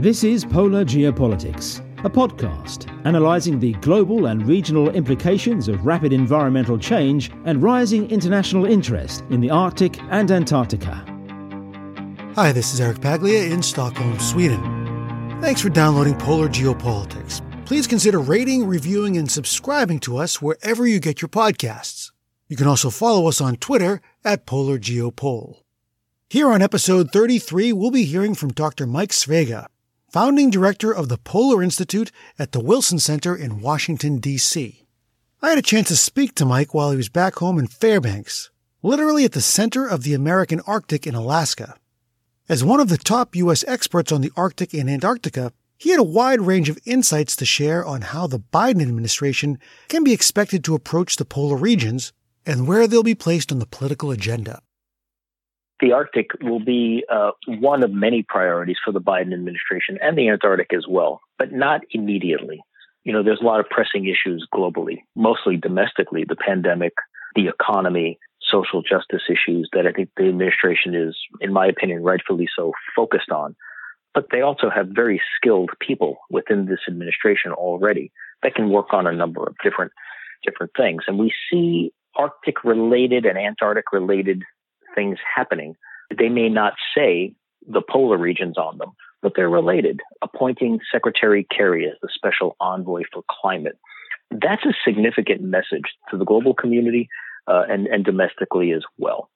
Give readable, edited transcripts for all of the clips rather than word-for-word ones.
This is Polar Geopolitics, a podcast analysing the global and regional implications of rapid environmental change and rising international interest in the Arctic and Antarctica. Hi, this is Eric Paglia in Stockholm, Sweden. Thanks for downloading Polar Geopolitics. Please consider rating, reviewing, and subscribing to us wherever you get your podcasts. You can also follow us on Twitter at Polar Geopol. Here on episode 33, we'll be hearing from Dr. Mike Sfraga, founding director of the Polar Institute at the Wilson Center in Washington, D.C. I had a chance to speak to Mike while he was back home in Fairbanks, literally at the center of the American Arctic in Alaska. As one of the top U.S. experts on the Arctic and Antarctica, he had a wide range of insights to share on how the Biden administration can be expected to approach the polar regions and where they'll be placed on the political agenda. The Arctic will be one of many priorities for the Biden administration and the Antarctic as well, but not immediately. You know, there's a lot of pressing issues globally, mostly domestically, the pandemic, the economy, social justice issues that I think the administration is, in my opinion, rightfully so focused on. But they also have very skilled people within this administration already that can work on a number of different things. And we see Arctic-related and Antarctic-related things happening. They may not say the polar regions on them, but they're related. Appointing Secretary Kerry as the special envoy for climate. That's a significant message to the global community and domestically as well,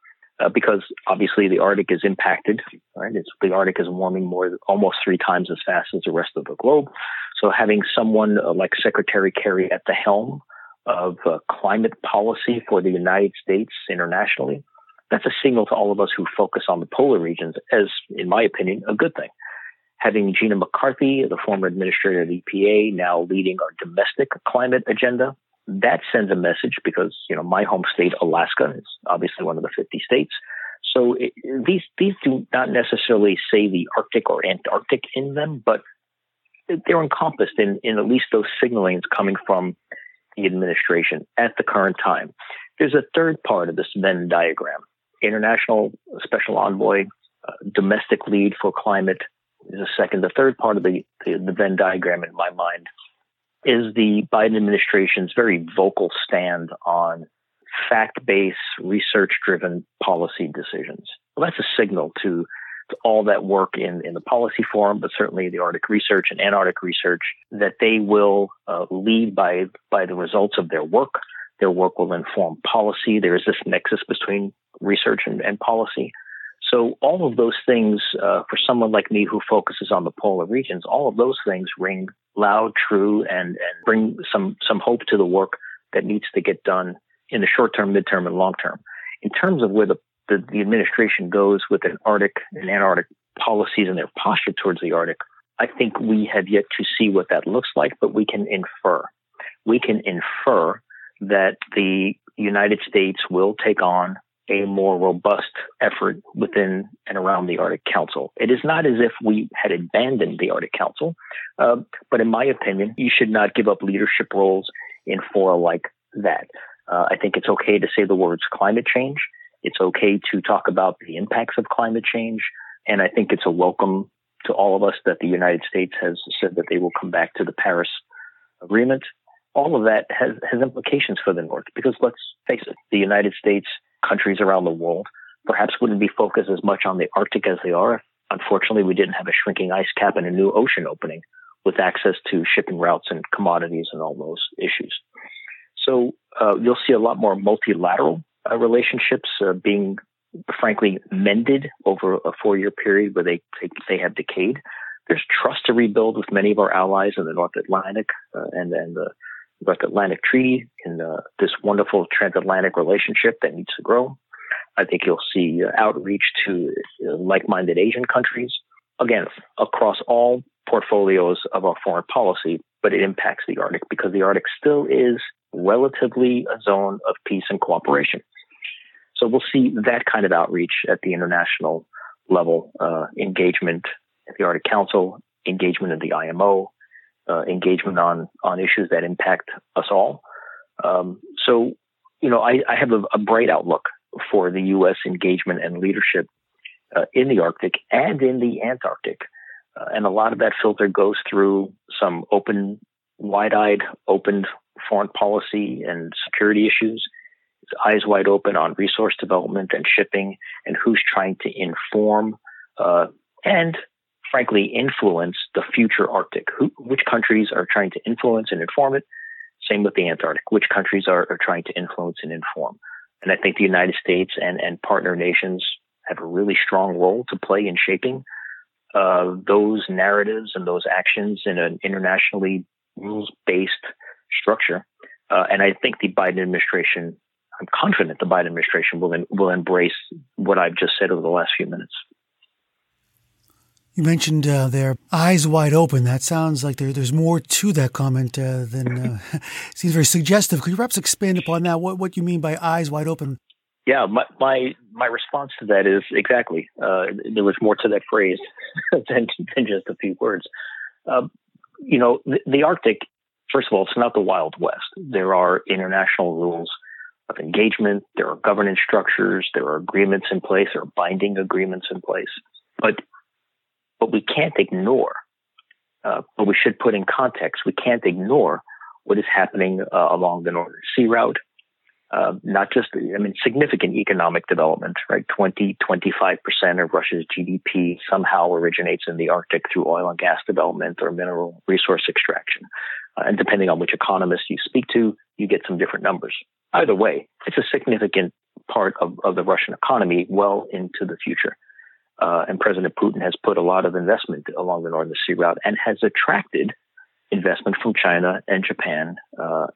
because obviously the Arctic is impacted, right? The Arctic is warming almost three times as fast as the rest of the globe. So having someone like Secretary Kerry at the helm of climate policy for the United States internationally, that's a signal to all of us who focus on the polar regions as, in my opinion, a good thing. Having Gina McCarthy, the former administrator of EPA, now leading our domestic climate agenda, that sends a message because, you know, my home state, Alaska, is obviously one of the 50 states. So these do not necessarily say the Arctic or Antarctic in them, but they're encompassed in at least those signalings coming from the administration at the current time. There's a third part of this Venn diagram. International Special Envoy, domestic lead for climate is a second. The third part of the Venn diagram, in my mind, is the Biden administration's very vocal stand on fact-based, research-driven policy decisions. Well, that's a signal to all that work in the policy forum, but certainly the Arctic research and Antarctic research, that they will lead by the results of their work. Their work will inform policy. There is this nexus between research and policy. So all of those things, for someone like me who focuses on the polar regions, all of those things ring loud, true, and bring some hope to the work that needs to get done in the short term, midterm, and long term. In terms of where the administration goes with an Arctic and Antarctic policies and their posture towards the Arctic, I think we have yet to see what that looks like, but we can infer. We can infer that the United States will take on a more robust effort within and around the Arctic Council. It is not as if we had abandoned the Arctic Council, but in my opinion, you should not give up leadership roles in fora like that. I think it's okay to say the words climate change. It's okay to talk about the impacts of climate change. And I think it's a welcome to all of us that the United States has said that they will come back to the Paris Agreement. All of that has implications for the North, because let's face it, the United States, countries around the world, perhaps wouldn't be focused as much on the Arctic as they are. Unfortunately, we didn't have a shrinking ice cap and a new ocean opening with access to shipping routes and commodities and all those issues. So you'll see a lot more multilateral relationships being, frankly, mended over a four-year period where they have decayed. There's trust to rebuild with many of our allies in the North Atlantic and the North Atlantic Treaty and this wonderful transatlantic relationship that needs to grow. I think you'll see outreach to like-minded Asian countries, again, across all portfolios of our foreign policy, but it impacts the Arctic because the Arctic still is relatively a zone of peace and cooperation. So we'll see that kind of outreach at the international level, engagement at the Arctic Council, engagement at the IMO, engagement on issues that impact us all. So, you know, I have a bright outlook for the U.S. engagement and leadership in the Arctic and in the Antarctic. And a lot of that filter goes through some open, wide-eyed, open foreign policy and security issues. It's eyes wide open on resource development and shipping and who's trying to inform and, frankly, influence the future Arctic. Which countries are trying to influence and inform it? Same with the Antarctic. Which countries are trying to influence and inform? And I think the United States and partner nations have a really strong role to play in shaping those narratives and those actions in an internationally rules-based structure. And I think the Biden administration, I'm confident the Biden administration will embrace what I've just said over the last few minutes. You mentioned their eyes wide open. That sounds like there's more to that comment than seems very suggestive. Could you perhaps expand upon that? What you mean by eyes wide open? Yeah, my response to that is exactly. There was more to that phrase than just a few words. The Arctic, first of all, it's not the Wild West. There are international rules of engagement. There are governance structures. There are agreements in place. There are binding agreements in place. But we can't ignore, but we should put in context, we can't ignore what is happening along the Northern Sea Route. Not just, significant economic development, right? 25% of Russia's GDP somehow originates in the Arctic through oil and gas development or mineral resource extraction. And depending on which economist you speak to, you get some different numbers. Either way, it's a significant part of the Russian economy well into the future. And President Putin has put a lot of investment along the Northern Sea Route and has attracted investment from China and Japan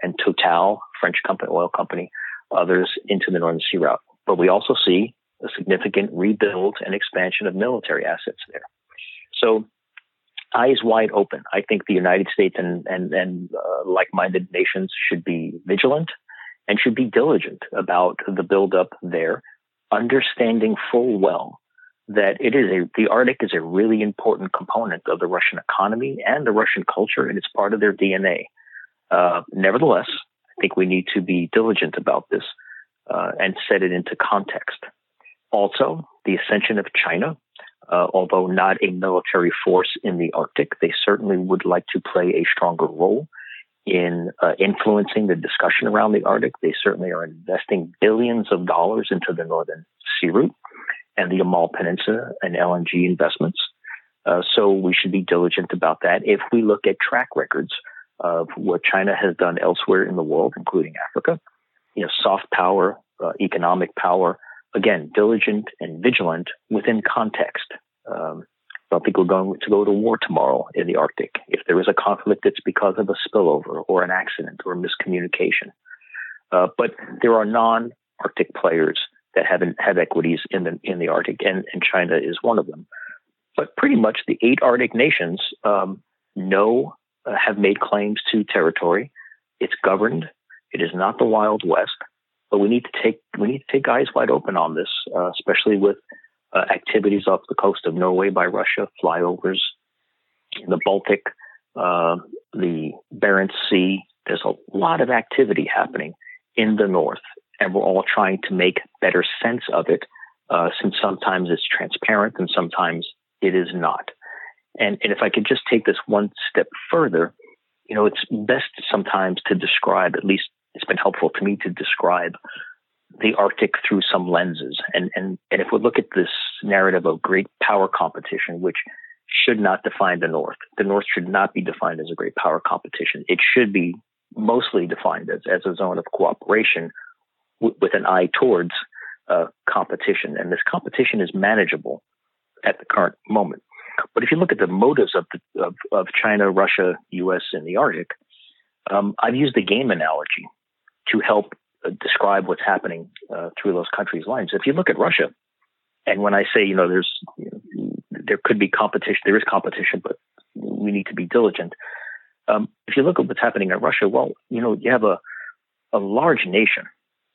and Total, French company, oil company, others into the Northern Sea Route. But we also see a significant rebuild and expansion of military assets there. So eyes wide open. I think the United States and like-minded nations should be vigilant and should be diligent about the buildup there, understanding full well that the Arctic is a really important component of the Russian economy and the Russian culture, and it's part of their DNA. Nevertheless, I think we need to be diligent about this and set it into context. Also, the ascension of China, although not a military force in the Arctic, they certainly would like to play a stronger role in influencing the discussion around the Arctic. They certainly are investing billions of dollars into the Northern Sea Route and the Yamal Peninsula and LNG investments. So we should be diligent about that. If we look at track records of what China has done elsewhere in the world, including Africa, soft power, economic power, again, diligent and vigilant within context. I don't think we're going to go to war tomorrow in the Arctic. If there is a conflict, it's because of a spillover or an accident or miscommunication. But there are non-Arctic players that have equities in the Arctic, and China is one of them. But pretty much the 8 Arctic nations have made claims to territory. It's governed. It is not the Wild West, but we need to take eyes wide open on this, especially with activities off the coast of Norway by Russia, flyovers in the Baltic, the Bering Sea. There's a lot of activity happening in the north, and we're all trying to make better sense of it, since sometimes it's transparent and sometimes it is not. And if I could just take this one step further, it's best sometimes to describe, at least it's been helpful to me to describe the Arctic through some lenses. And if we look at this narrative of great power competition, which should not define the North should not be defined as a great power competition. It should be mostly defined as a zone of cooperation with an eye towards competition. And this competition is manageable at the current moment. But if you look at the motives of China, Russia, U.S., and the Arctic, I've used the game analogy to help describe what's happening through those countries' lines. If you look at Russia, and when I say, there could be competition, there is competition, but we need to be diligent. If you look at what's happening in Russia, well, you have a large nation.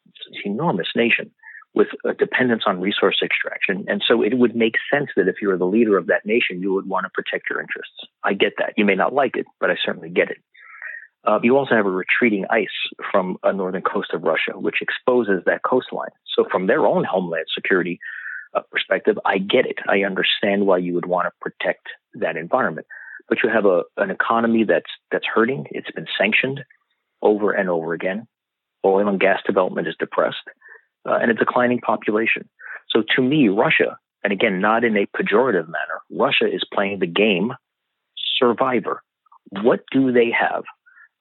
It's an enormous nation with a dependence on resource extraction. And so it would make sense that if you were the leader of that nation, you would want to protect your interests. I get that. You may not like it, but I certainly get it. You also have a retreating ice from a northern coast of Russia, which exposes that coastline. So from their own homeland security perspective, I get it. I understand why you would want to protect that environment. But you have an economy that's hurting. It's been sanctioned over and over again. Oil and gas development is depressed, and a declining population. So to me, Russia, and again, not in a pejorative manner, Russia is playing the game survivor. What do they have,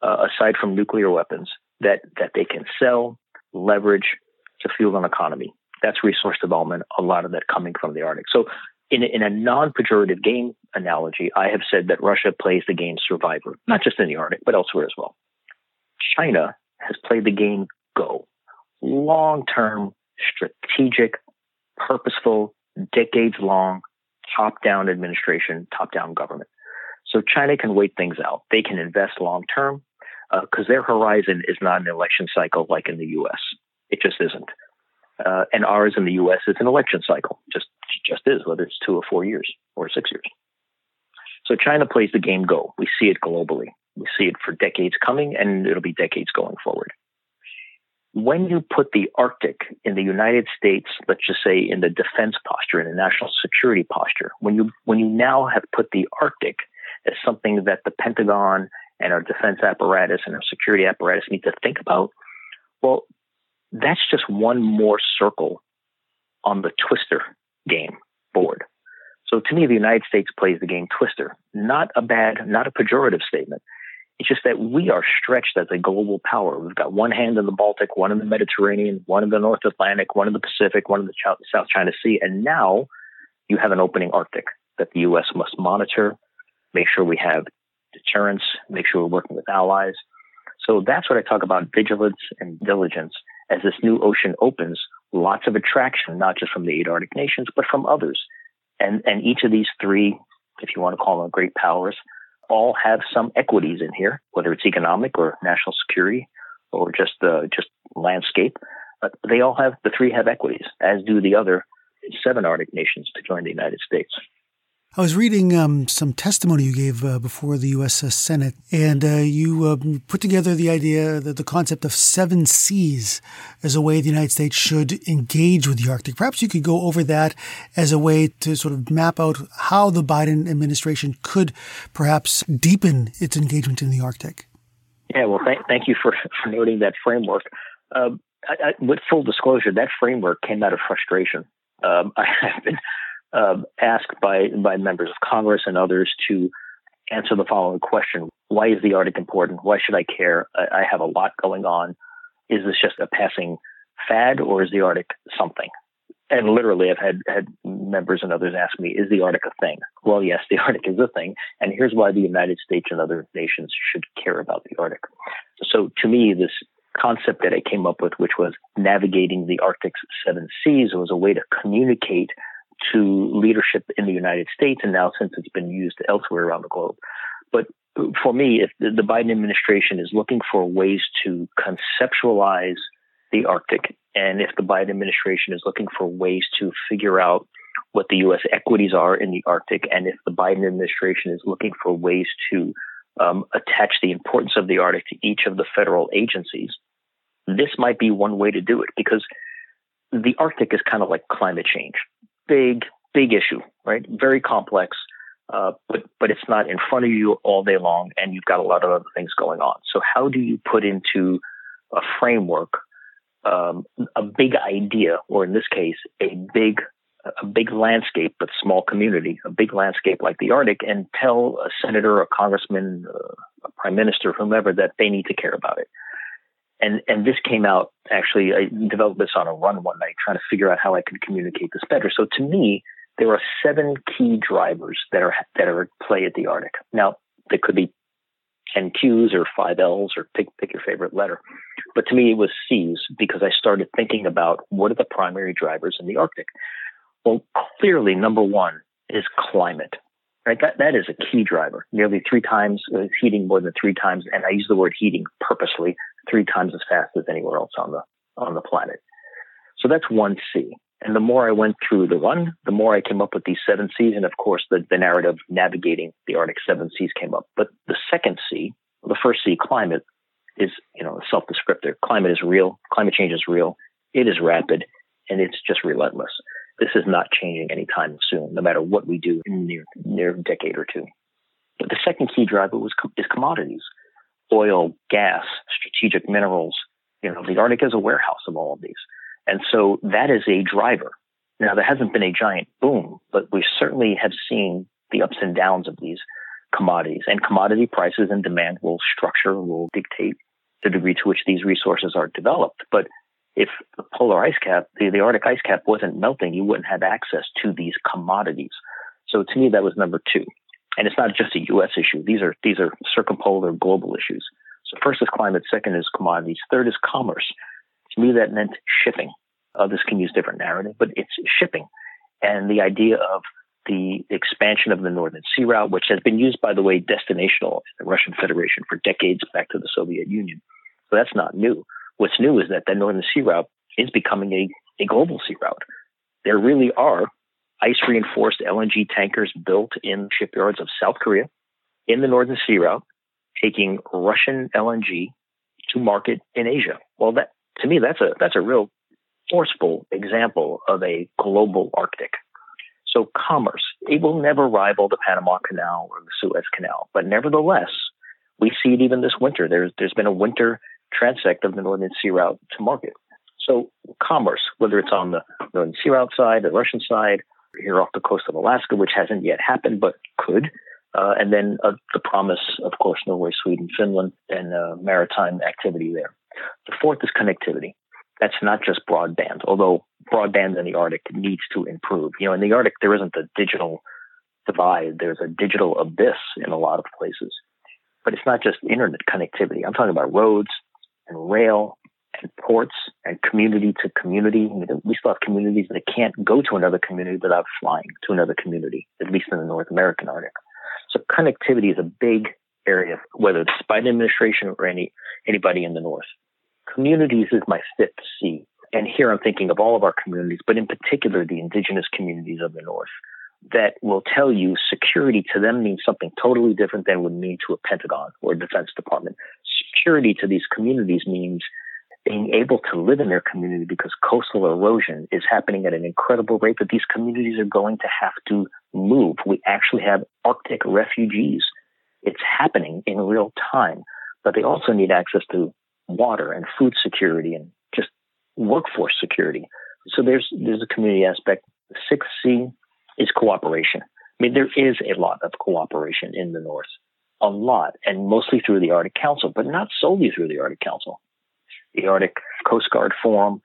aside from nuclear weapons, that they can sell, leverage to fuel an economy? That's resource development, a lot of that coming from the Arctic. So in a non-pejorative game analogy, I have said that Russia plays the game survivor, not just in the Arctic, but elsewhere as well. China has played the game go. Long-term, strategic, purposeful, decades-long, top-down administration, top-down government. So China can wait things out. They can invest long-term because their horizon is not an election cycle like in the U.S. It just isn't. And ours in the U.S. is an election cycle, just is, whether it's 2 or 4 years or 6 years. So China plays the game go. We see it globally. We see it for decades coming, and it'll be decades going forward. When you put the Arctic in the United States, let's just say in the defense posture, in the national security posture, when you now have put the Arctic as something that the Pentagon and our defense apparatus and our security apparatus need to think about, well, that's just one more circle on the Twister game board. So to me, the United States plays the game Twister. Not a pejorative statement. It's just that we are stretched as a global power. We've got one hand in the Baltic, one in the Mediterranean, one in the North Atlantic, one in the Pacific, one in the South China Sea. And now you have an opening Arctic that the U.S. must monitor, make sure we have deterrence, make sure we're working with allies. So that's what I talk about, vigilance and diligence. As this new ocean opens, lots of attraction, not just from the 8 Arctic nations, but from others. And each of these three, if you want to call them great powers, all have some equities in here, whether it's economic or national security or just landscape. But they all have, the three have equities, as do the other 7 Arctic nations to join the United States. I was reading some testimony you gave before the U.S. Senate, and you put together the idea that the concept of 7 Cs as a way the United States should engage with the Arctic. Perhaps you could go over that as a way to sort of map out how the Biden administration could perhaps deepen its engagement in the Arctic. Yeah, well, thank you for noting that framework. With full disclosure, that framework came out of frustration. I have been asked by members of Congress and others to answer the following question. Why is the Arctic important? Why should I care? I have a lot going on. Is this just a passing fad, or is the Arctic something? And literally, I've had members and others ask me, is the Arctic a thing? Well, yes, the Arctic is a thing. And here's why the United States and other nations should care about the Arctic. So to me, this concept that I came up with, which was navigating the Arctic's 7 Cs, was a way to communicate to leadership in the United States, and now since it's been used elsewhere around the globe. But for me, if the Biden administration is looking for ways to conceptualize the Arctic, and if the Biden administration is looking for ways to figure out what the U.S. equities are in the Arctic, and if the Biden administration is looking for ways to attach the importance of the Arctic to each of the federal agencies, this might be one way to do it, because the Arctic is kind of like climate change. Big issue, right? Very complex, but it's not in front of you all day long, and you've got a lot of other things going on. So how do you put into a framework a big idea, or in this case, a big landscape but small community, a big landscape like the Arctic, and tell a senator, a congressman, a prime minister, whomever, that they need to care about it? And this came out, actually, I developed this on a run one night, trying to figure out how I could communicate this better. So to me, there are 7 key drivers that are at play at the Arctic. Now, they could be 10 Qs or 5 Ls or pick your favorite letter. But to me, it was Cs, because I started thinking about what are the primary drivers in the Arctic. Well, clearly, number 1 is climate. Right, that is a key driver. Nearly 3 times, heating more than 3 times, and I use the word heating purposely, 3 times as fast as anywhere else on the planet. So that's 1 C. And the more I went through the run, the more I came up with these 7 Cs, and of course the narrative navigating the Arctic 7 Cs came up. But the second C, the first C, climate, is self-descriptive. Climate is real. Climate change is real. It is rapid, and it's just relentless. This is not changing anytime soon, no matter what we do in the near decade or two. But the second key driver is commodities, oil, gas, strategic minerals. You know, the Arctic is a warehouse of all of these. And so that is a driver. Now, there hasn't been a giant boom, but we certainly have seen the ups and downs of these commodities. And commodity prices and demand will dictate the degree to which these resources are developed. But if the polar ice cap, the Arctic ice cap wasn't melting, you wouldn't have access to these commodities. So to me, that was number two. And it's not just a U.S. issue. These are circumpolar global issues. So first is climate, second is commodities, third is commerce. To me, that meant shipping. Others can use different narrative, but it's shipping. And the idea of the expansion of the Northern Sea Route, which has been used, by the way, destinational in the Russian Federation for decades back to the Soviet Union. So that's not new. What's new is that the Northern Sea Route is becoming a global sea route. There really are ice-reinforced LNG tankers built in shipyards of South Korea in the Northern Sea Route, taking Russian LNG to market in Asia. Well, that to me, that's a real forceful example of a global Arctic. So commerce, it will never rival the Panama Canal or the Suez Canal. But nevertheless, we see it even this winter. There's been a winter transect of the Northern Sea Route to market. So commerce, whether it's on the Northern Sea Route side, the Russian side, here off the coast of Alaska, which hasn't yet happened, but could. And then the promise, of course, Norway, Sweden, Finland, and maritime activity there. The fourth is connectivity. That's not just broadband, although broadband in the Arctic needs to improve. You know, in the Arctic, there isn't a digital divide. There's a digital abyss in a lot of places. But it's not just internet connectivity. I'm talking about roads and rail and ports and community to community. We still have communities that can't go to another community without flying to another community, at least in the North American Arctic. So connectivity is a big area, whether it's Biden administration or anybody in the North. Communities is my fifth C. And here I'm thinking of all of our communities, but in particular the indigenous communities of the North, that will tell you security to them means something totally different than would mean to a Pentagon or a Defense Department. Security to these communities means being able to live in their community because coastal erosion is happening at an incredible rate that these communities are going to have to move. We actually have Arctic refugees. It's happening in real time, but they also need access to water and food security and just workforce security. So there's a community aspect. The sixth C is cooperation. I mean, there is a lot of cooperation in the North, a lot, and mostly through the Arctic Council, but not solely through the Arctic Council. The Arctic Coast Guard Forum,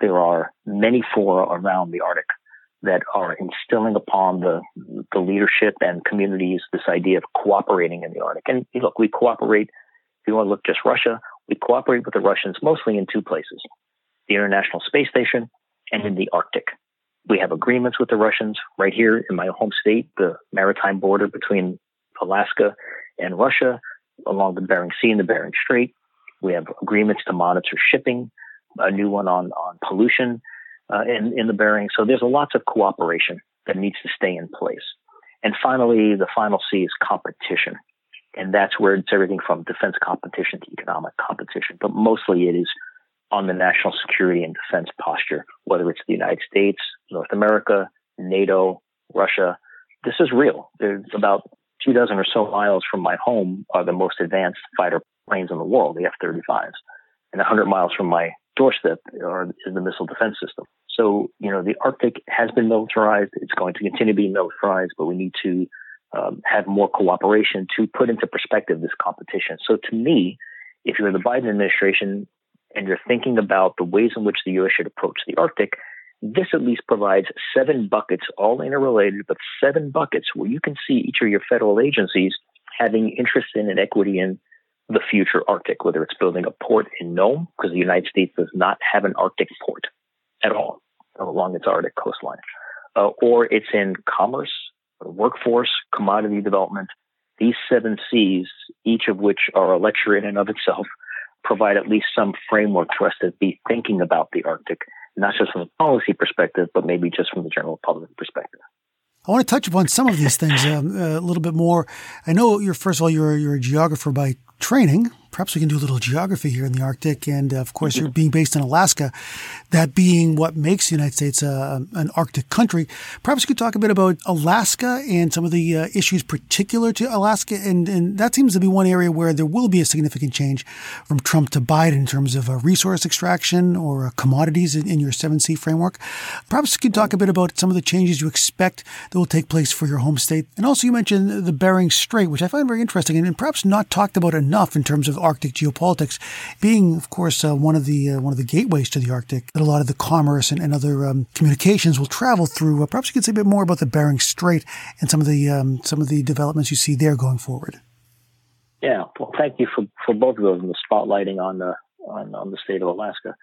there are many fora around the Arctic that are instilling upon the leadership and communities this idea of cooperating in the Arctic. And look, we cooperate, if you want to look just Russia, we cooperate with the Russians mostly in two places, the International Space Station and in the Arctic. We have agreements with the Russians right here in my home state, the maritime border between Alaska and Russia, along the Bering Sea and the Bering Strait. We have agreements to monitor shipping, a new one on pollution in the Bering. So there's lots of cooperation that needs to stay in place. And finally, the final C is competition. And that's where it's everything from defense competition to economic competition. But mostly it is on the national security and defense posture, whether it's the United States, North America, NATO, Russia. This is real. There's about 24 or so miles from my home are the most advanced fighter planes in the world, the F-35s. And 100 miles from my doorstep is the missile defense system. So, you know, the Arctic has been militarized. It's going to continue to be militarized, but we need to have more cooperation to put into perspective this competition. So to me, if you're the Biden administration and you're thinking about the ways in which the U.S. should approach the Arctic, this at least provides 7 buckets, all interrelated, but 7 buckets where you can see each of your federal agencies having interest in and equity in the future Arctic, whether it's building a port in Nome, because the United States does not have an Arctic port at all along its Arctic coastline, or it's in commerce, workforce, commodity development. These 7 C's, each of which are a lecture in and of itself, provide at least some framework for us to be thinking about the Arctic, not just from a policy perspective, but maybe just from the general public perspective. I want to touch upon some of these things a little bit more. I know you're, first of all, you're a geographer by training. Perhaps we can do a little geography here in the Arctic. And, of course, you're being based in Alaska, that being what makes the United States an Arctic country. Perhaps you could talk a bit about Alaska and some of the issues particular to Alaska. And that seems to be one area where there will be a significant change from Trump to Biden in terms of resource extraction or commodities in your 7C framework. Perhaps you could talk a bit about some of the changes you expect that will take place for your home state. And also you mentioned the Bering Strait, which I find very interesting and perhaps not talked about enough in terms of Arctic geopolitics, being, of course, one of the gateways to the Arctic that a lot of the commerce and other communications will travel through. Perhaps you could say a bit more about the Bering Strait and some of the developments you see there going forward. Yeah, well, thank you for both of those and the spotlighting on the state of Alaska.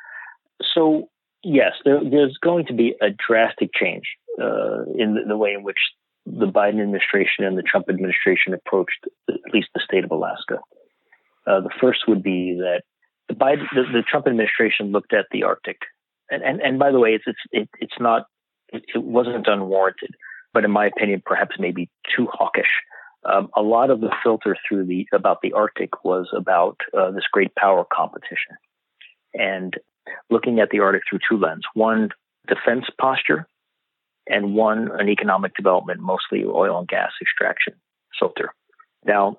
So yes, there's going to be a drastic change in the way in which the Biden administration and the Trump administration approached at least the state of Alaska. The first would be that the Trump administration looked at the Arctic, and by the way, it wasn't unwarranted, but in my opinion, perhaps maybe too hawkish. A lot of the filter through about the Arctic was about this great power competition, and looking at the Arctic through two lenses: one, defense posture, and one, an economic development, mostly oil and gas extraction filter. Now,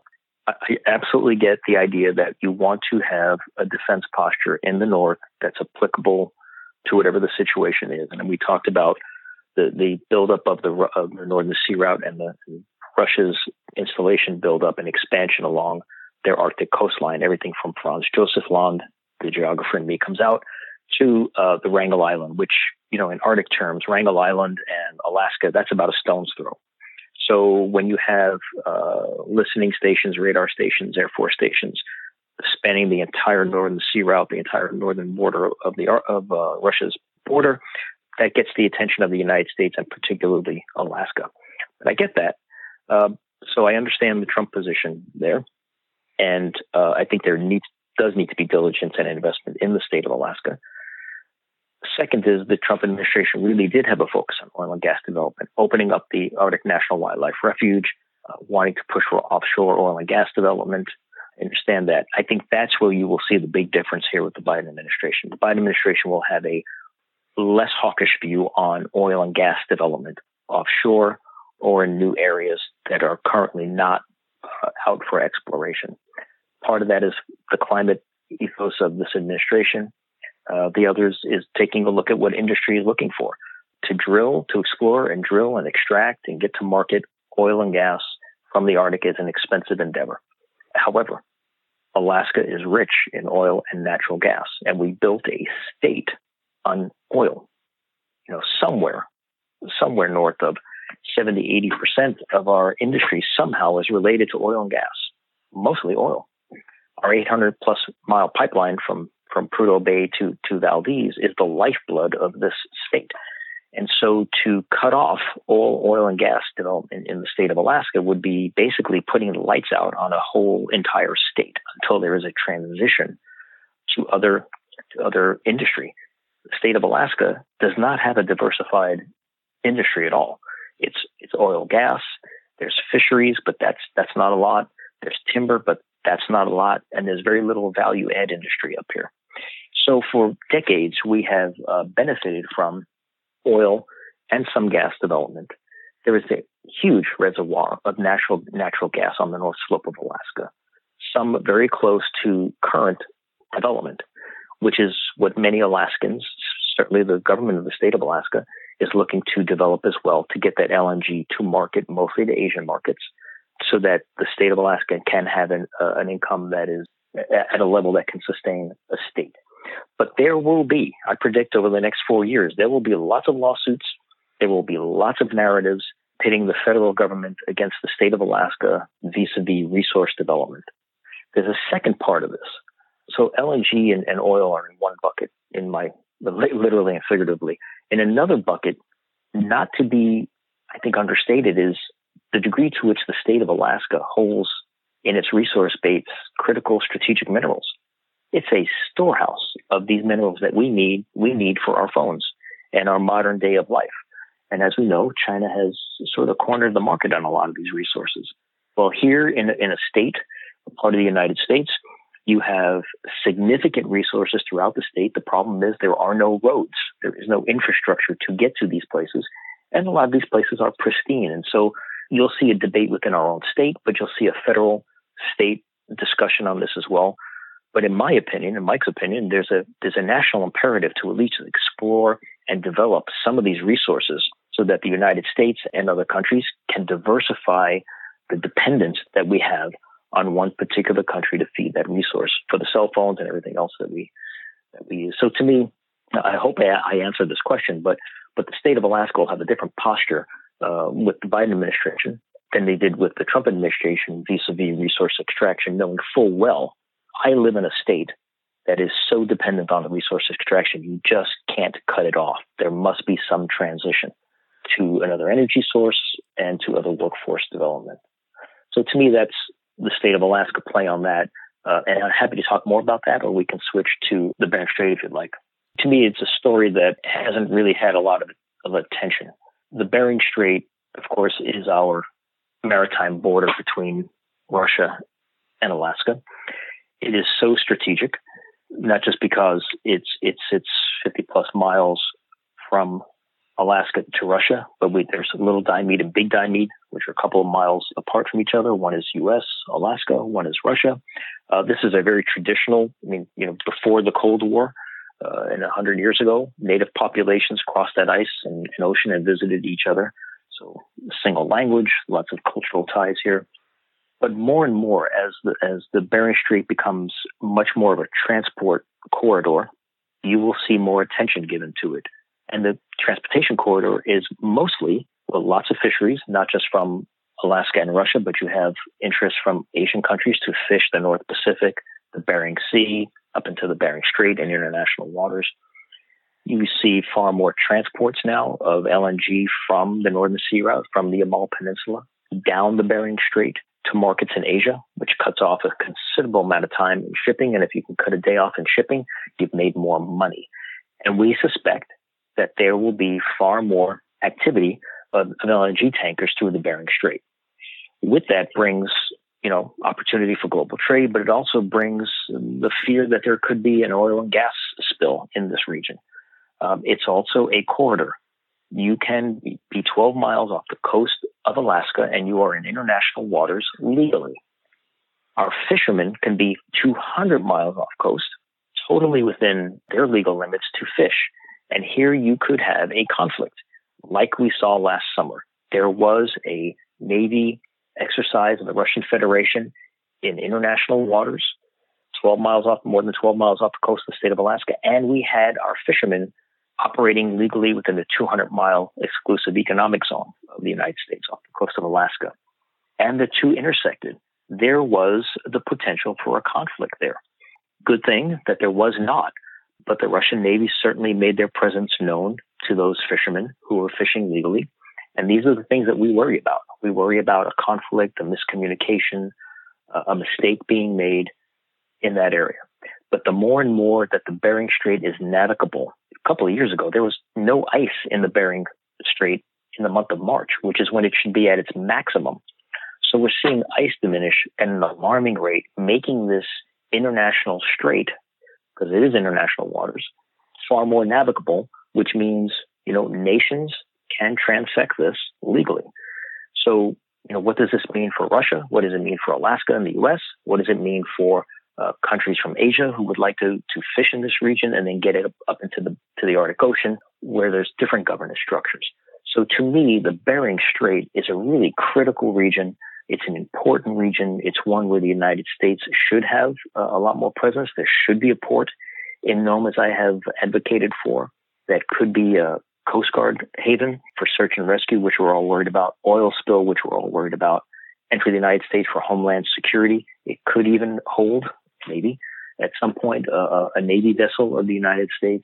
I absolutely get the idea that you want to have a defense posture in the North that's applicable to whatever the situation is. And we talked about the buildup of the Northern Sea Route and Russia's installation buildup and expansion along their Arctic coastline. Everything from Franz Josef Land, the geographer in me comes out, to the Wrangell Island, which, you know, in Arctic terms, Wrangell Island and Alaska, that's about a stone's throw. So when you have listening stations, radar stations, Air Force stations spanning the entire Northern Sea Route, the entire northern border of Russia's border, that gets the attention of the United States and particularly Alaska. But I get that. So I understand the Trump position there. And I think there does need to be diligence and investment in the state of Alaska. Second is the Trump administration really did have a focus on oil and gas development, opening up the Arctic National Wildlife Refuge, wanting to push for offshore oil and gas development. I understand that. I think that's where you will see the big difference here with the Biden administration. The Biden administration will have a less hawkish view on oil and gas development offshore or in new areas that are currently not out for exploration. Part of that is the climate ethos of this administration. The others is taking a look at what industry is looking for to drill, to explore and drill and extract and get to market oil and gas from the Arctic is an expensive endeavor. However, Alaska is rich in oil and natural gas, and we built a state on oil. You know, somewhere north of 70-80% of our industry somehow is related to oil and gas, mostly oil. Our 800-plus-mile pipeline from Prudhoe Bay to Valdez is the lifeblood of this state. And so to cut off all oil and gas development in the state of Alaska would be basically putting the lights out on a whole entire state until there is a transition to other industry. The state of Alaska does not have a diversified industry at all. It's oil, gas, there's fisheries, but that's not a lot. There's timber, but that's not a lot, and there's very little value-add industry up here. So for decades, we have benefited from oil and some gas development. There is a huge reservoir of natural gas on the north slope of Alaska, some very close to current development, which is what many Alaskans, certainly the government of the state of Alaska, is looking to develop as well to get that LNG to market, mostly to Asian markets, so that the state of Alaska can have an income that is at a level that can sustain a state. But there will be, I predict over the next 4 years, there will be lots of lawsuits. There will be lots of narratives pitting the federal government against the state of Alaska vis-a-vis resource development. There's a second part of this. So LNG and oil are in one bucket, literally and figuratively. In another bucket, not to be, I think, understated is the degree to which the state of Alaska holds in its resource base critical strategic minerals. It's a storehouse of these minerals that we need for our phones and our modern day of life. And as we know, China has sort of cornered the market on a lot of these resources. Well, here in a state part of the United States. You have significant resources throughout the state. The problem is there are no roads. There is no infrastructure to get to these places. And a lot of these places are pristine. And so you'll see a debate within our own state, but you'll see a federal state discussion on this as well. But in my opinion, in Mike's opinion, there's a national imperative to at least explore and develop some of these resources so that the United States and other countries can diversify the dependence that we have on one particular country to feed that resource for the cell phones and everything else that we use. So to me, I hope I answered this question, but the state of Alaska will have a different posture with the Biden administration than they did with the Trump administration vis-a-vis resource extraction, knowing full well I live in a state that is so dependent on the resource extraction, you just can't cut it off. There must be some transition to another energy source and to other workforce development. So to me, that's the state of Alaska play on that. And I'm happy to talk more about that, or we can switch to the Bering Strait if you'd like. To me, it's a story that hasn't really had a lot of attention. The Bering Strait, of course, is our maritime border between Russia and Alaska. It is so strategic, not just because it's 50-plus miles from Alaska to Russia, but there's Little Diomede and Big Diomede, which are a couple of miles apart from each other. One is U.S., Alaska. One is Russia. This is a very traditional, before the Cold War, and 100 years ago, native populations crossed that ice and ocean and visited each other. So single language, lots of cultural ties here. But more and more, as the Bering Strait becomes much more of a transport corridor, you will see more attention given to it. And the transportation corridor is mostly, lots of fisheries, not just from Alaska and Russia, but you have interest from Asian countries to fish the North Pacific, the Bering Sea, up into the Bering Strait and international waters. You see far more transports now of LNG from the Northern Sea Route, from the Yamal Peninsula, down the Bering Strait to markets in Asia, which cuts off a considerable amount of time in shipping. And if you can cut a day off in shipping, you've made more money. And we suspect that there will be far more activity of LNG tankers through the Bering Strait. With that brings, opportunity for global trade, but it also brings the fear that there could be an oil and gas spill in this region. It's also a corridor. You can be 12 miles off the coast of Alaska and you are in international waters legally. Our fishermen can be 200 miles off coast, totally within their legal limits to fish. And here you could have a conflict like we saw last summer. There was a Navy exercise of the Russian Federation in international waters, 12 miles off, more than 12 miles off the coast of the state of Alaska. And we had our fishermen operating legally within the 200-mile exclusive economic zone of the United States off the coast of Alaska. And the two intersected. There was the potential for a conflict there. Good thing that there was not, but the Russian Navy certainly made their presence known to those fishermen who were fishing legally. And these are the things that we worry about. We worry about a conflict, a miscommunication, a mistake being made in that area. But the more and more that the Bering Strait is navigable, a couple of years ago, there was no ice in the Bering Strait in the month of March, which is when it should be at its maximum. So we're seeing ice diminish at an alarming rate, making this international strait, because it is international waters, far more navigable, which means, nations can transect this legally. So, what does this mean for Russia? What does it mean for Alaska and the U.S.? What does it mean for countries from Asia who would like to fish in this region and then get it up into the Arctic Ocean where there's different governance structures? So to me, the Bering Strait is a really critical region. It's an important region. It's one where the United States should have a lot more presence. There should be a port in Nome, as I have advocated for, that could be a Coast Guard haven for search and rescue, which we're all worried about, oil spill, which we're all worried about, and for the United States for homeland security. It could even hold, maybe at some point, a Navy vessel of the United States,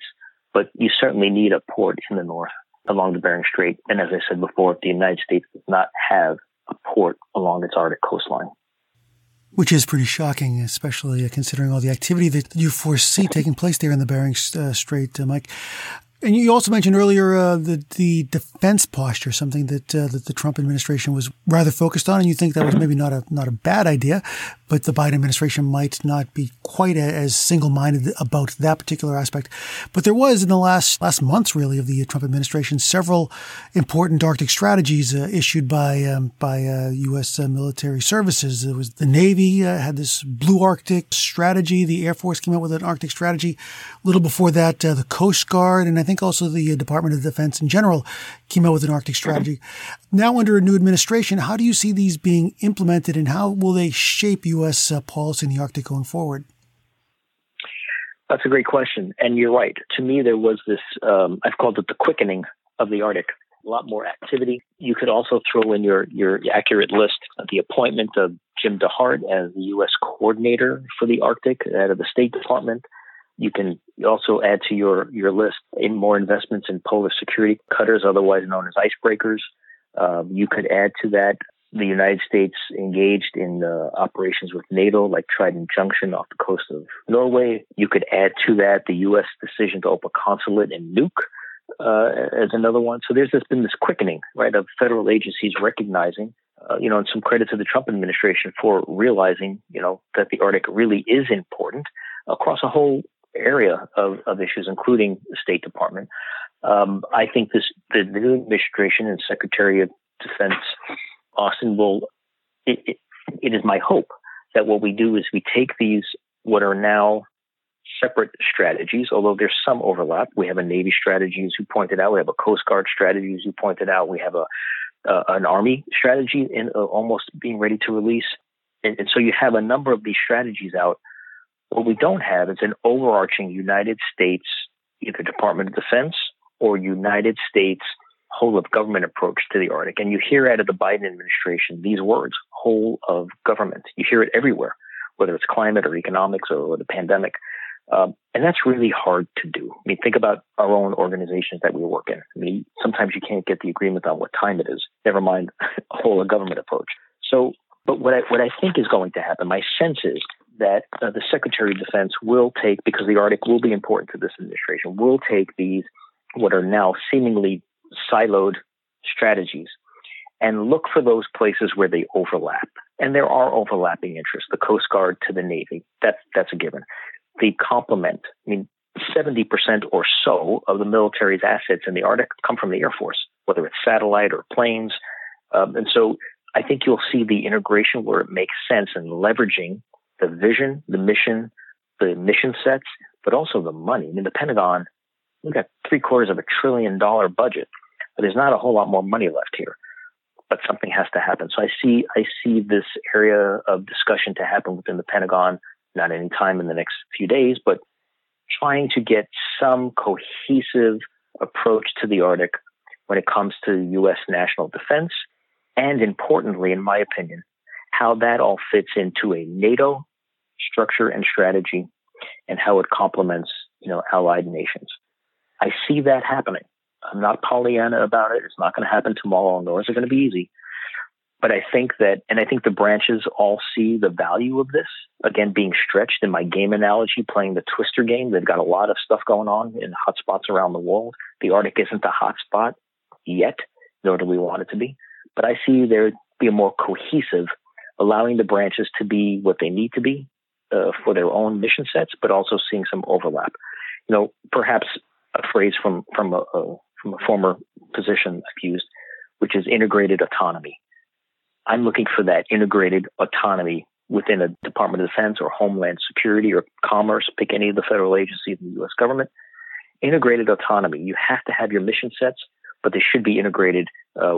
but you certainly need a port in the north along the Bering Strait. And as I said before, the United States does not have a port along its Arctic coastline. Which is pretty shocking, especially considering all the activity that you foresee taking place there in the Bering Strait, Mike. And you also mentioned earlier the defense posture, something that the Trump administration was rather focused on, and you think that was maybe not a bad idea, but the Biden administration might not be quite as single-minded about that particular aspect. But there was, in the last months, really, of the Trump administration, several important Arctic strategies issued by U.S. military services. There was the Navy had this Blue Arctic strategy. The Air Force came out with an Arctic strategy. A little before that, the Coast Guard, and I think also the Department of Defense in general came out with an Arctic strategy. Now under a new administration, how do you see these being implemented, and how will they shape U.S. policy in the Arctic going forward? That's a great question, and you're right. To me, there was this, I've called it the quickening of the Arctic. A lot more activity. You could also throw in your accurate list the appointment of Jim DeHart as the U.S. coordinator for the Arctic out of the State Department. You can also add to your list in more investments in polar security cutters, otherwise known as icebreakers. You could add to that the United States engaged in operations with NATO, like Trident Junction off the coast of Norway. You could add to that the U.S. decision to open a consulate in Nuuk as another one. So there's been this quickening, right, of federal agencies recognizing, and some credit to the Trump administration for realizing, that the Arctic really is important across a whole area of issues, including the State Department. I think the new administration and Secretary of Defense Austin will, it is my hope that what we do is we take these, what are now separate strategies, although there's some overlap. We have a Navy strategy, as you pointed out. We have a Coast Guard strategy, as you pointed out. We have an Army strategy in almost being ready to release. And so you have a number of these strategies out. What we don't have is an overarching United States, either Department of Defense or United States whole of government approach to the Arctic. And you hear out of the Biden administration these words, whole of government. You hear it everywhere, whether it's climate or economics or the pandemic. And that's really hard to do. I mean, think about our own organizations that we work in. I mean, sometimes you can't get the agreement on what time it is, never mind a whole of government approach. So, but what I think is going to happen, my sense is, that the Secretary of Defense will take, because the Arctic will be important to this administration, will take these, what are now seemingly siloed strategies, and look for those places where they overlap. And there are overlapping interests, the Coast Guard to the Navy. That's a given. They complement. I mean, 70% or so of the military's assets in the Arctic come from the Air Force, whether it's satellite or planes. And so I think you'll see the integration where it makes sense and leveraging the vision, the mission sets, but also the money. I mean, the Pentagon, we've got $750 billion budget, but there's not a whole lot more money left here. But something has to happen. So I see this area of discussion to happen within the Pentagon, not any time in the next few days, but trying to get some cohesive approach to the Arctic when it comes to U.S. national defense, and importantly, in my opinion, how that all fits into a NATO structure and strategy, and how it complements, allied nations. I see that happening. I'm not Pollyanna about it. It's not going to happen tomorrow, nor is it going to be easy. But I think that, and I think the branches all see the value of this, again, being stretched. In my game analogy, playing the Twister game, they've got a lot of stuff going on in hot spots around the world. The Arctic isn't the hot spot yet, nor do we want it to be. But I see there be a more cohesive, allowing the branches to be what they need to be for their own mission sets, but also seeing some overlap. Perhaps a phrase from a former position I've used, which is integrated autonomy. I'm looking for that integrated autonomy within a Department of Defense or Homeland Security or Commerce, pick any of the federal agencies in the U.S. government. Integrated autonomy. You have to have your mission sets, but they should be integrated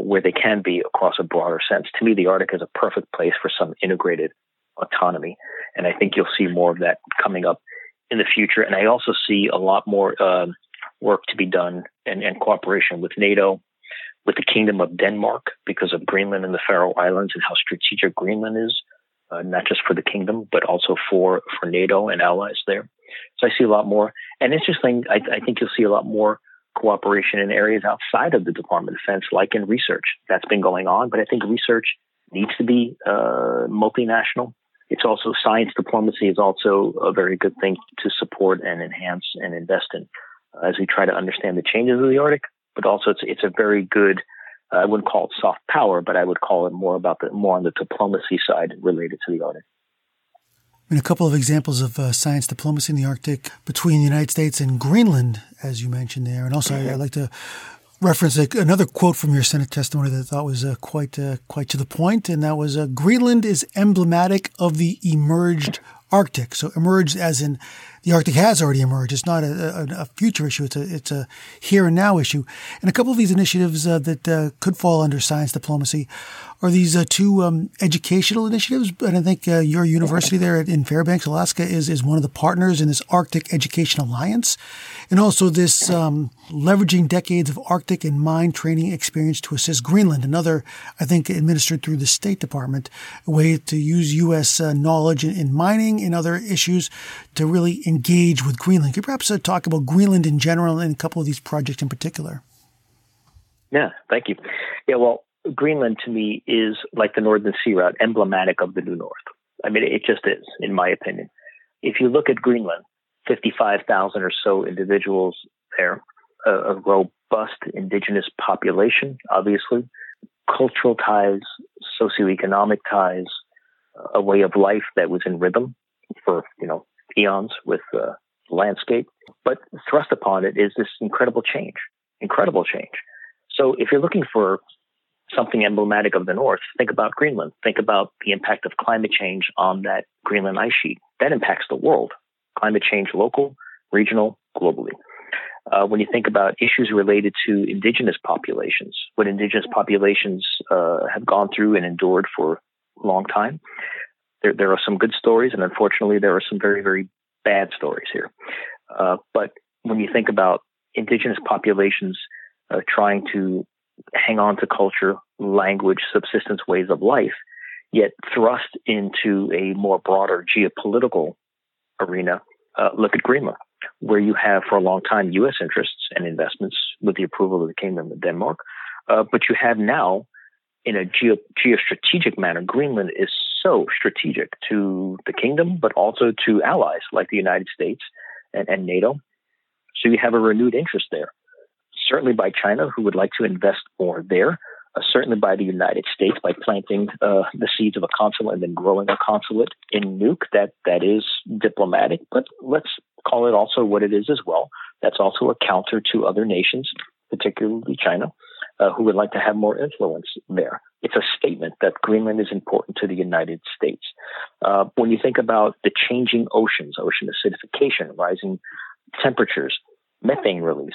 where they can be across a broader sense. To me, the Arctic is a perfect place for some integrated autonomy, and I think you'll see more of that coming up in the future. And I also see a lot more work to be done and cooperation with NATO, with the Kingdom of Denmark, because of Greenland and the Faroe Islands and how strategic Greenland is, not just for the kingdom, but also for NATO and allies there. So I see a lot more. And interesting, I think you'll see a lot more cooperation in areas outside of the Department of Defense, like in research. That's been going on, but I think research needs to be multinational. It's also science diplomacy is also a very good thing to support and enhance and invest in as we try to understand the changes of the Arctic, but also it's a very good, I wouldn't call it soft power, but I would call it more on the diplomacy side related to the Arctic. I mean, a couple of examples of science diplomacy in the Arctic between the United States and Greenland, as you mentioned there. And also, I'd like to reference another quote from your Senate testimony that I thought was quite to the point, and that was, Greenland is emblematic of the emerged Arctic. So emerged as in the Arctic has already emerged. It's not a future issue. It's a here and now issue. And a couple of these initiatives that could fall under science diplomacy are these two educational initiatives. And I think your university there in Fairbanks, Alaska, is one of the partners in this Arctic Education Alliance. And also this leveraging decades of Arctic and mine training experience to assist Greenland, another, I think, administered through the State Department, a way to use U.S. knowledge in mining and other issues to really engage with Greenland. Could perhaps talk about Greenland in general and a couple of these projects in particular? Yeah, thank you. Yeah, well, Greenland to me is like the Northern Sea Route, emblematic of the New North. I mean, it just is, in my opinion. If you look at Greenland, 55,000 or so individuals there, a robust indigenous population, obviously, cultural ties, socioeconomic ties, a way of life that was in rhythm for, eons with landscape, but thrust upon it is this incredible change. So if you're looking for something emblematic of the North, think about Greenland. Think about the impact of climate change on that Greenland ice sheet. That impacts the world. Climate change, local, regional, globally. When you think about issues related to indigenous populations, what indigenous populations have gone through and endured for a long time, there are some good stories, and unfortunately, there are some very, very bad stories here. But when you think about indigenous populations trying to hang on to culture, language, subsistence ways of life, yet thrust into a more broader geopolitical arena, look at Greenland, where you have for a long time U.S. interests and investments with the approval of the Kingdom of Denmark. But you have now, in a geostrategic manner, Greenland is so strategic to the kingdom, but also to allies like the United States and NATO. So you have a renewed interest there, certainly by China, who would like to invest more there, certainly by the United States, by planting the seeds of a consulate and then growing a consulate in Nuuk. That is diplomatic, but let's call it also what it is as well. That's also a counter to other nations, particularly China, who would like to have more influence there. It's a statement that Greenland is important to the United States. When you think about the changing oceans, ocean acidification, rising temperatures, methane release,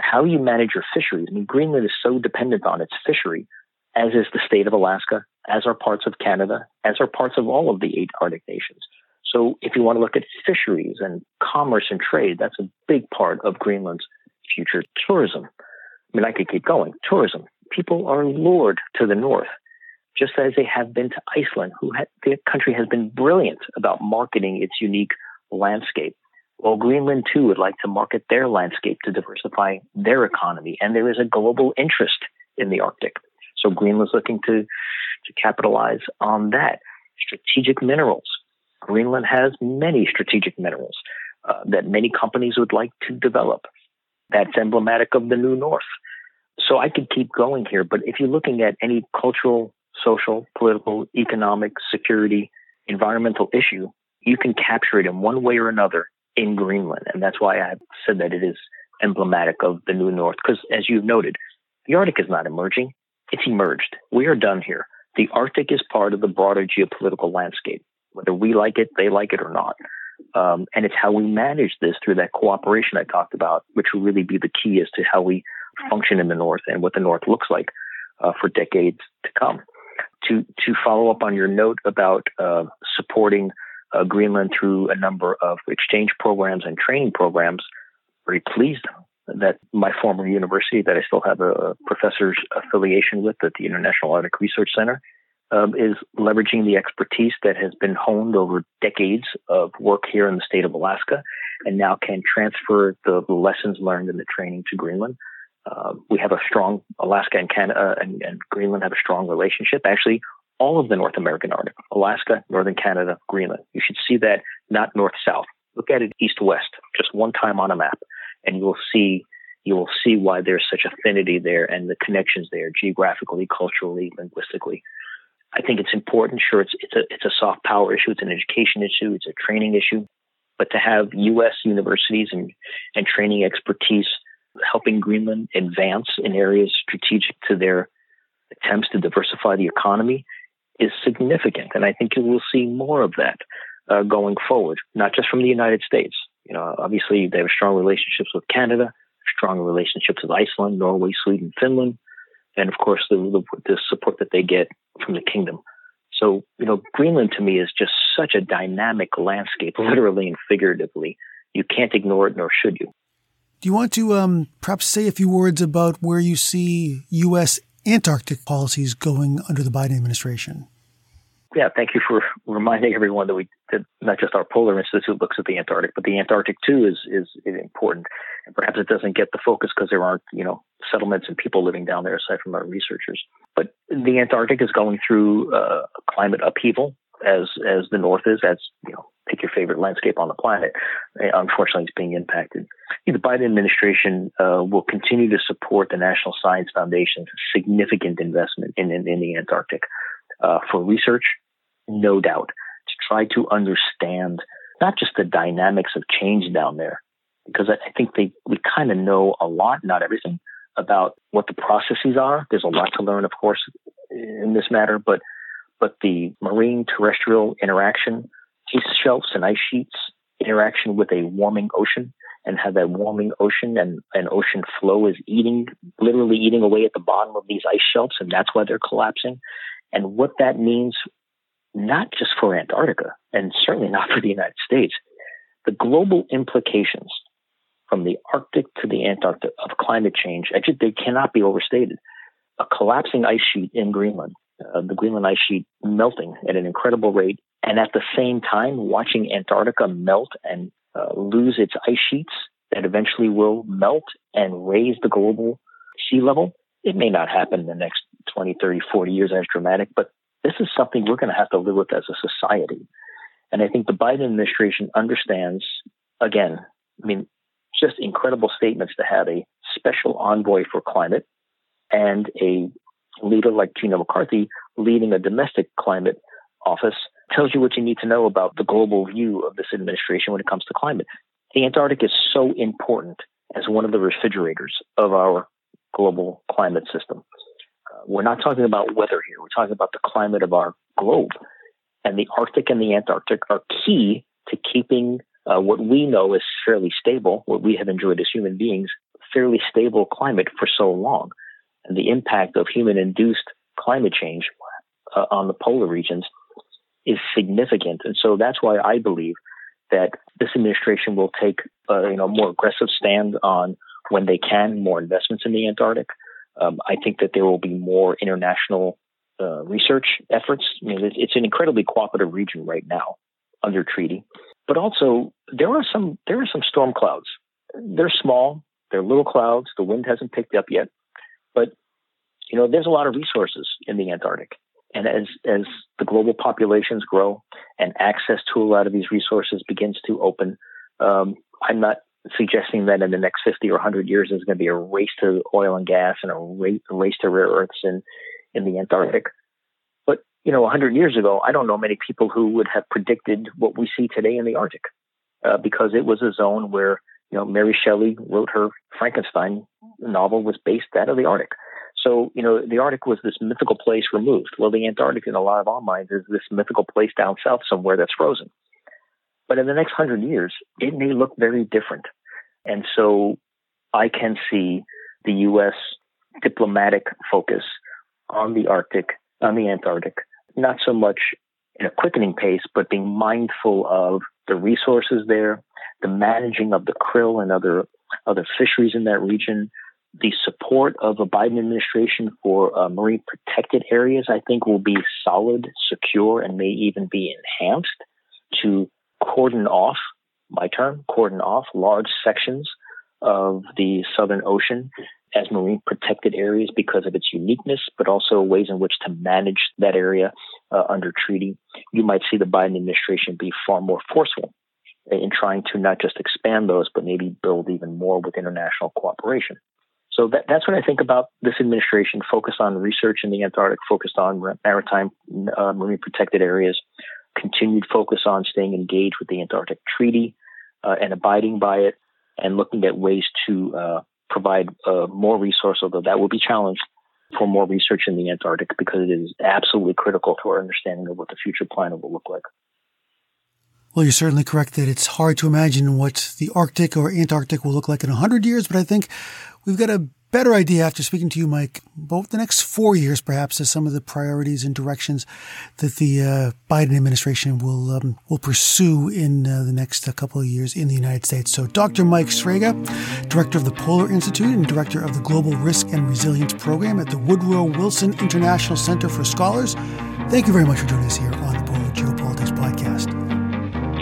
how you manage your fisheries. I mean, Greenland is so dependent on its fishery, as is the state of Alaska, as are parts of Canada, as are parts of all of the 8 Arctic nations. So if you want to look at fisheries and commerce and trade, that's a big part of Greenland's future. Tourism. I mean, I could keep going. Tourism. People are lured to the north, just as they have been to Iceland, the country has been brilliant about marketing its unique landscape. Well, Greenland, too, would like to market their landscape to diversify their economy, and there is a global interest in the Arctic. So Greenland's looking to capitalize on that. Strategic minerals. Greenland has many strategic minerals that many companies would like to develop. That's emblematic of the New North. So I could keep going here, but if you're looking at any cultural, social, political, economic, security, environmental issue, you can capture it in one way or another in Greenland. And that's why I said that it is emblematic of the New North, because as you've noted, the Arctic is not emerging. It's emerged. We are done here. The Arctic is part of the broader geopolitical landscape, whether we like it, they like it or not. And it's how we manage this through that cooperation I talked about, which will really be the key as to how we function in the North and what the North looks like for decades to come. To follow up on your note about supporting Greenland through a number of exchange programs and training programs, very pleased that my former university that I still have a professor's affiliation with at the International Arctic Research Center is leveraging the expertise that has been honed over decades of work here in the state of Alaska and now can transfer the lessons learned in the training to Greenland. We have a strong Alaska and Canada and Greenland have a strong relationship. Actually, all of the North American Arctic, Alaska, Northern Canada, Greenland. You should see that not north-south. Look at it east-west, just one time on a map, and you will see why there's such affinity there and the connections there geographically, culturally, linguistically. I think it's important. Sure, it's a soft power issue. It's an education issue. It's a training issue. But to have U.S. universities and training expertise helping Greenland advance in areas strategic to their attempts to diversify the economy is significant. And I think you will see more of that going forward, not just from the United States. You know, obviously, they have strong relationships with Canada, strong relationships with Iceland, Norway, Sweden, Finland, and, of course, the support that they get from the kingdom. So, you know, Greenland to me is just such a dynamic landscape, literally and figuratively. You can't ignore it, nor should you. Do you want to perhaps say a few words about where you see U.S. Antarctic policies going under the Biden administration? Yeah, thank you for reminding everyone that not just our Polar Institute looks at the Antarctic, but the Antarctic too is important. And perhaps it doesn't get the focus because there aren't, you know, settlements and people living down there aside from our researchers. But the Antarctic is going through climate upheaval as the North is. That's, you know, pick your favorite landscape on the planet. Unfortunately, it's being impacted. The Biden administration will continue to support the National Science Foundation's significant investment in the Antarctic for research. No doubt, to try to understand not just the dynamics of change down there, because I think we kind of know a lot, not everything, about what the processes are. There's a lot to learn, of course, in this matter, but the marine terrestrial interaction, ice shelves and ice sheets, interaction with a warming ocean, and how that warming ocean and ocean flow is literally eating away at the bottom of these ice shelves, and that's why they're collapsing, and what that means not just for Antarctica, and certainly not for the United States, the global implications from the Arctic to the Antarctic of climate change, they cannot be overstated. A collapsing ice sheet in Greenland, the Greenland ice sheet melting at an incredible rate, and at the same time watching Antarctica melt and lose its ice sheets that eventually will melt and raise the global sea level. It may not happen in the next 20, 30, 40 years as dramatic, but this is something we're going to have to live with as a society. And I think the Biden administration understands, again, I mean, just incredible statements to have a special envoy for climate and a leader like Gina McCarthy leading a domestic climate office tells you what you need to know about the global view of this administration when it comes to climate. The Antarctic is so important as one of the refrigerators of our global climate system. We're not talking about weather here. We're talking about the climate of our globe. And the Arctic and the Antarctic are key to keeping what we know is fairly stable, what we have enjoyed as human beings, fairly stable climate for so long. And the impact of human-induced climate change on the polar regions is significant. And so that's why I believe that this administration will take a more aggressive stand on, when they can, more investments in the Antarctic. I think that there will be more international research efforts. I mean, it's an incredibly cooperative region right now under treaty. But also, there are some storm clouds. They're small. They're little clouds. The wind hasn't picked up yet. But, you know, there's a lot of resources in the Antarctic. And as the global populations grow and access to a lot of these resources begins to open, I'm not suggesting that in the next 50 or 100 years there's going to be a race to oil and gas and a race to rare earths in the Antarctic. But, you know, 100 years ago, I don't know many people who would have predicted what we see today in the Arctic because it was a zone where, you know, Mary Shelley wrote her Frankenstein novel was based out of the Arctic. So, you know, the Arctic was this mythical place removed. Well, the Antarctic in a lot of our minds is this mythical place down south somewhere that's frozen. But in the next 100 years, it may look very different. And so I can see the U.S. diplomatic focus on the Arctic, on the Antarctic, not so much in a quickening pace, but being mindful of the resources there, the managing of the krill and other fisheries in that region, the support of the Biden administration for marine protected areas, I think will be solid, secure, and may even be enhanced to cordon off, my term, cordon off large sections of the Southern Ocean as marine protected areas because of its uniqueness, but also ways in which to manage that area under treaty. You might see the Biden administration be far more forceful in trying to not just expand those, but maybe build even more with international cooperation. So that's what I think about this administration, focused on research in the Antarctic, focused on maritime marine protected areas, continued focus on staying engaged with the Antarctic Treaty and abiding by it, and looking at ways to provide more resource, although that will be challenged, for more research in the Antarctic, because it is absolutely critical to our understanding of what the future climate will look like. Well, you're certainly correct that it's hard to imagine what the Arctic or Antarctic will look like in 100 years, but I think we've got a better idea after speaking to you, Mike, about the next 4 years, perhaps, as some of the priorities and directions that the Biden administration will pursue in the next couple of years in the United States. So Dr. Mike Sfraga, Director of the Polar Institute and Director of the Global Risk and Resilience Program at the Woodrow Wilson International Center for Scholars, thank you very much for joining us here on the Polar Geopolitics Podcast.